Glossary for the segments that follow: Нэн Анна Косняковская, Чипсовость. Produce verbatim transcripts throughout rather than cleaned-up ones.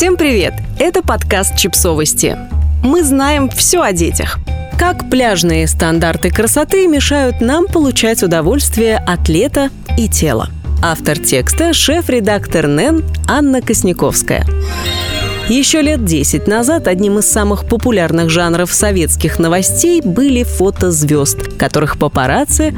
Всем привет! Это подкаст «Чипсовости». Мы знаем все о детях. Как пляжные стандарты красоты мешают нам получать удовольствие от лета и тела. Автор текста – шеф-редактор Нэн Анна Косняковская. Еще лет десять назад одним из самых популярных жанров советских новостей были фотозвезд, которых папарацци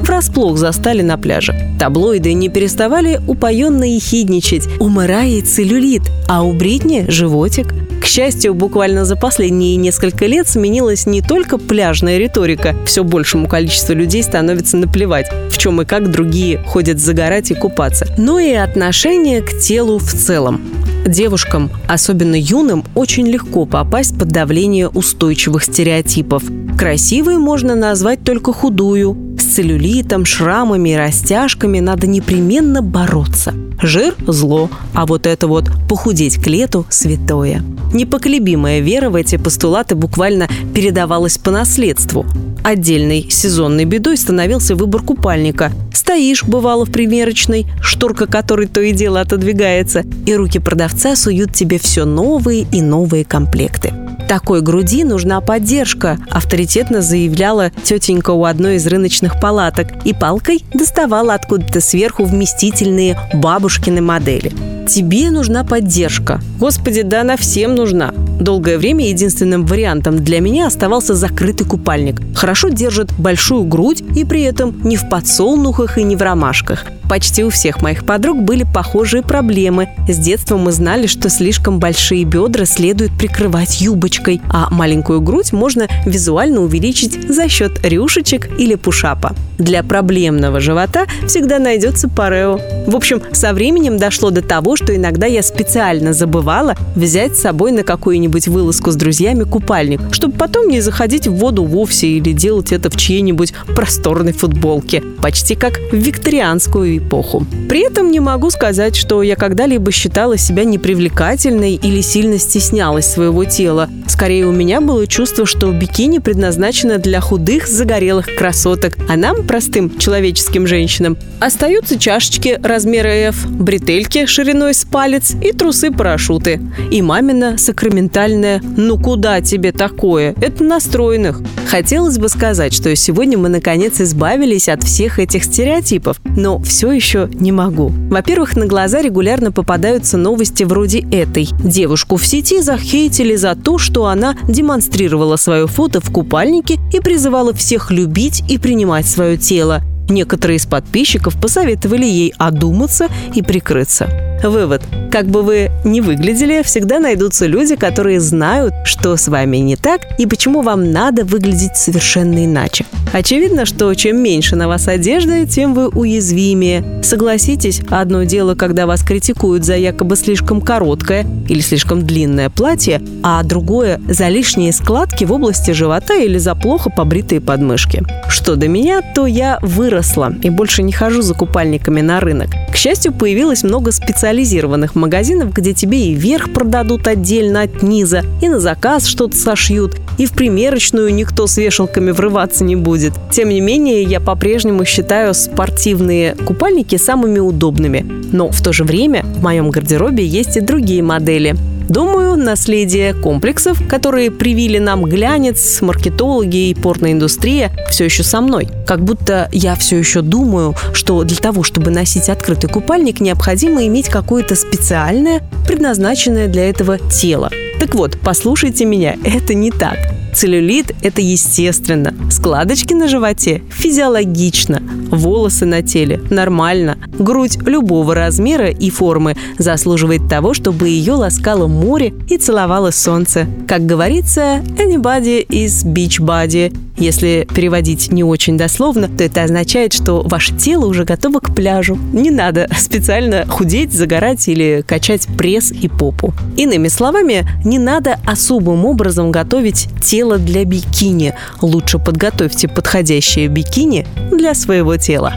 врасплох застали на пляже. Таблоиды не переставали упоенно ехидничать. У Мэрайи целлюлит, а у Бритни – животик. К счастью, буквально за последние несколько лет сменилась не только пляжная риторика. Все большему количеству людей становится наплевать, в чем и как другие ходят загорать и купаться, но и отношение к телу в целом. Девушкам, особенно юным, очень легко попасть под давление устойчивых стереотипов. Красивой можно назвать только худую. С целлюлитом, шрамами и растяжками надо непременно бороться. Жир – зло, а вот это вот похудеть к лету – святое. Непоколебимая вера в эти постулаты буквально передавалась по наследству. Отдельной сезонной бедой становился выбор купальника. Стоишь, бывало, в примерочной, шторка которой то и дело отодвигается, и руки продавца суют тебе все новые и новые комплекты. Такой груди нужна поддержка, авторитетно заявляла тетенька у одной из рыночных палаток и палкой доставала откуда-то сверху вместительные бабушкины модели. Тебе нужна поддержка. Господи, да она всем нужна. Долгое время единственным вариантом для меня оставался закрытый купальник. Хорошо держит большую грудь и при этом не в подсолнухах и не в ромашках. Почти у всех моих подруг были похожие проблемы. С детства мы знали, что слишком большие бедра следует прикрывать юбочкой, а маленькую грудь можно визуально увеличить за счет рюшечек или пушапа. Для проблемного живота всегда найдется парео. В общем, со временем дошло до того, что иногда я специально забывала взять с собой на какую-нибудь вылазку с друзьями купальник, чтобы потом не заходить в воду вовсе или делать это в чьей-нибудь просторной футболке, почти как в викторианскую эпоху. При этом не могу сказать, что я когда-либо считала себя непривлекательной или сильно стеснялась своего тела. Скорее, у меня было чувство, что бикини предназначено для худых, загорелых красоток, а нам, простым человеческим женщинам, остаются чашечки размера F, бретельки шириной с палец и трусы-парашюты. И мамина сакраментальная «Ну куда тебе такое? Это настроенных». Хотелось бы сказать, что сегодня мы, наконец, избавились от всех этих стереотипов, но все Все еще не могу. Во-первых, на глаза регулярно попадаются новости вроде этой. Девушку в сети захейтили за то, что она демонстрировала свое фото в купальнике и призывала всех любить и принимать свое тело. Некоторые из подписчиков посоветовали ей одуматься и прикрыться. Вывод. Как бы вы ни выглядели, всегда найдутся люди, которые знают, что с вами не так и почему вам надо выглядеть совершенно иначе. Очевидно, что чем меньше на вас одежды, тем вы уязвимее. Согласитесь, одно дело, когда вас критикуют за якобы слишком короткое или слишком длинное платье, а другое – за лишние складки в области живота или за плохо побритые подмышки. Что до меня, то я выросла и больше не хожу за купальниками на рынок. К счастью, появилось много специализированных магазинов, где тебе и верх продадут отдельно от низа, и на заказ что-то сошьют, и в примерочную никто с вешалками врываться не будет. Тем не менее, я по-прежнему считаю спортивные купальники самыми удобными. Но в то же время в моем гардеробе есть и другие модели. Думаю, наследие комплексов, которые привили нам глянец, маркетологи и порноиндустрия, все еще со мной. Как будто я все еще думаю, что для того, чтобы носить открытый купальник, необходимо иметь какое-то специальное, предназначенное для этого тело. Так вот, послушайте меня, это не так. Целлюлит – это естественно. Складочки на животе – физиологично. Волосы на теле – нормально. Грудь любого размера и формы заслуживает того, чтобы ее ласкало море и целовало солнце. Как говорится, anybody is beach body. Если переводить не очень дословно, то это означает, что ваше тело уже готово к пляжу. Не надо специально худеть, загорать или качать пресс и попу. Иными словами, не надо особым образом готовить тело для бикини. Лучше подготовьте подходящее бикини для своего тела.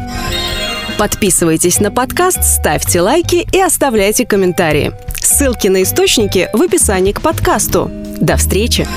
Подписывайтесь на подкаст, ставьте лайки и оставляйте комментарии. Ссылки на источники в описании к подкасту. До встречи!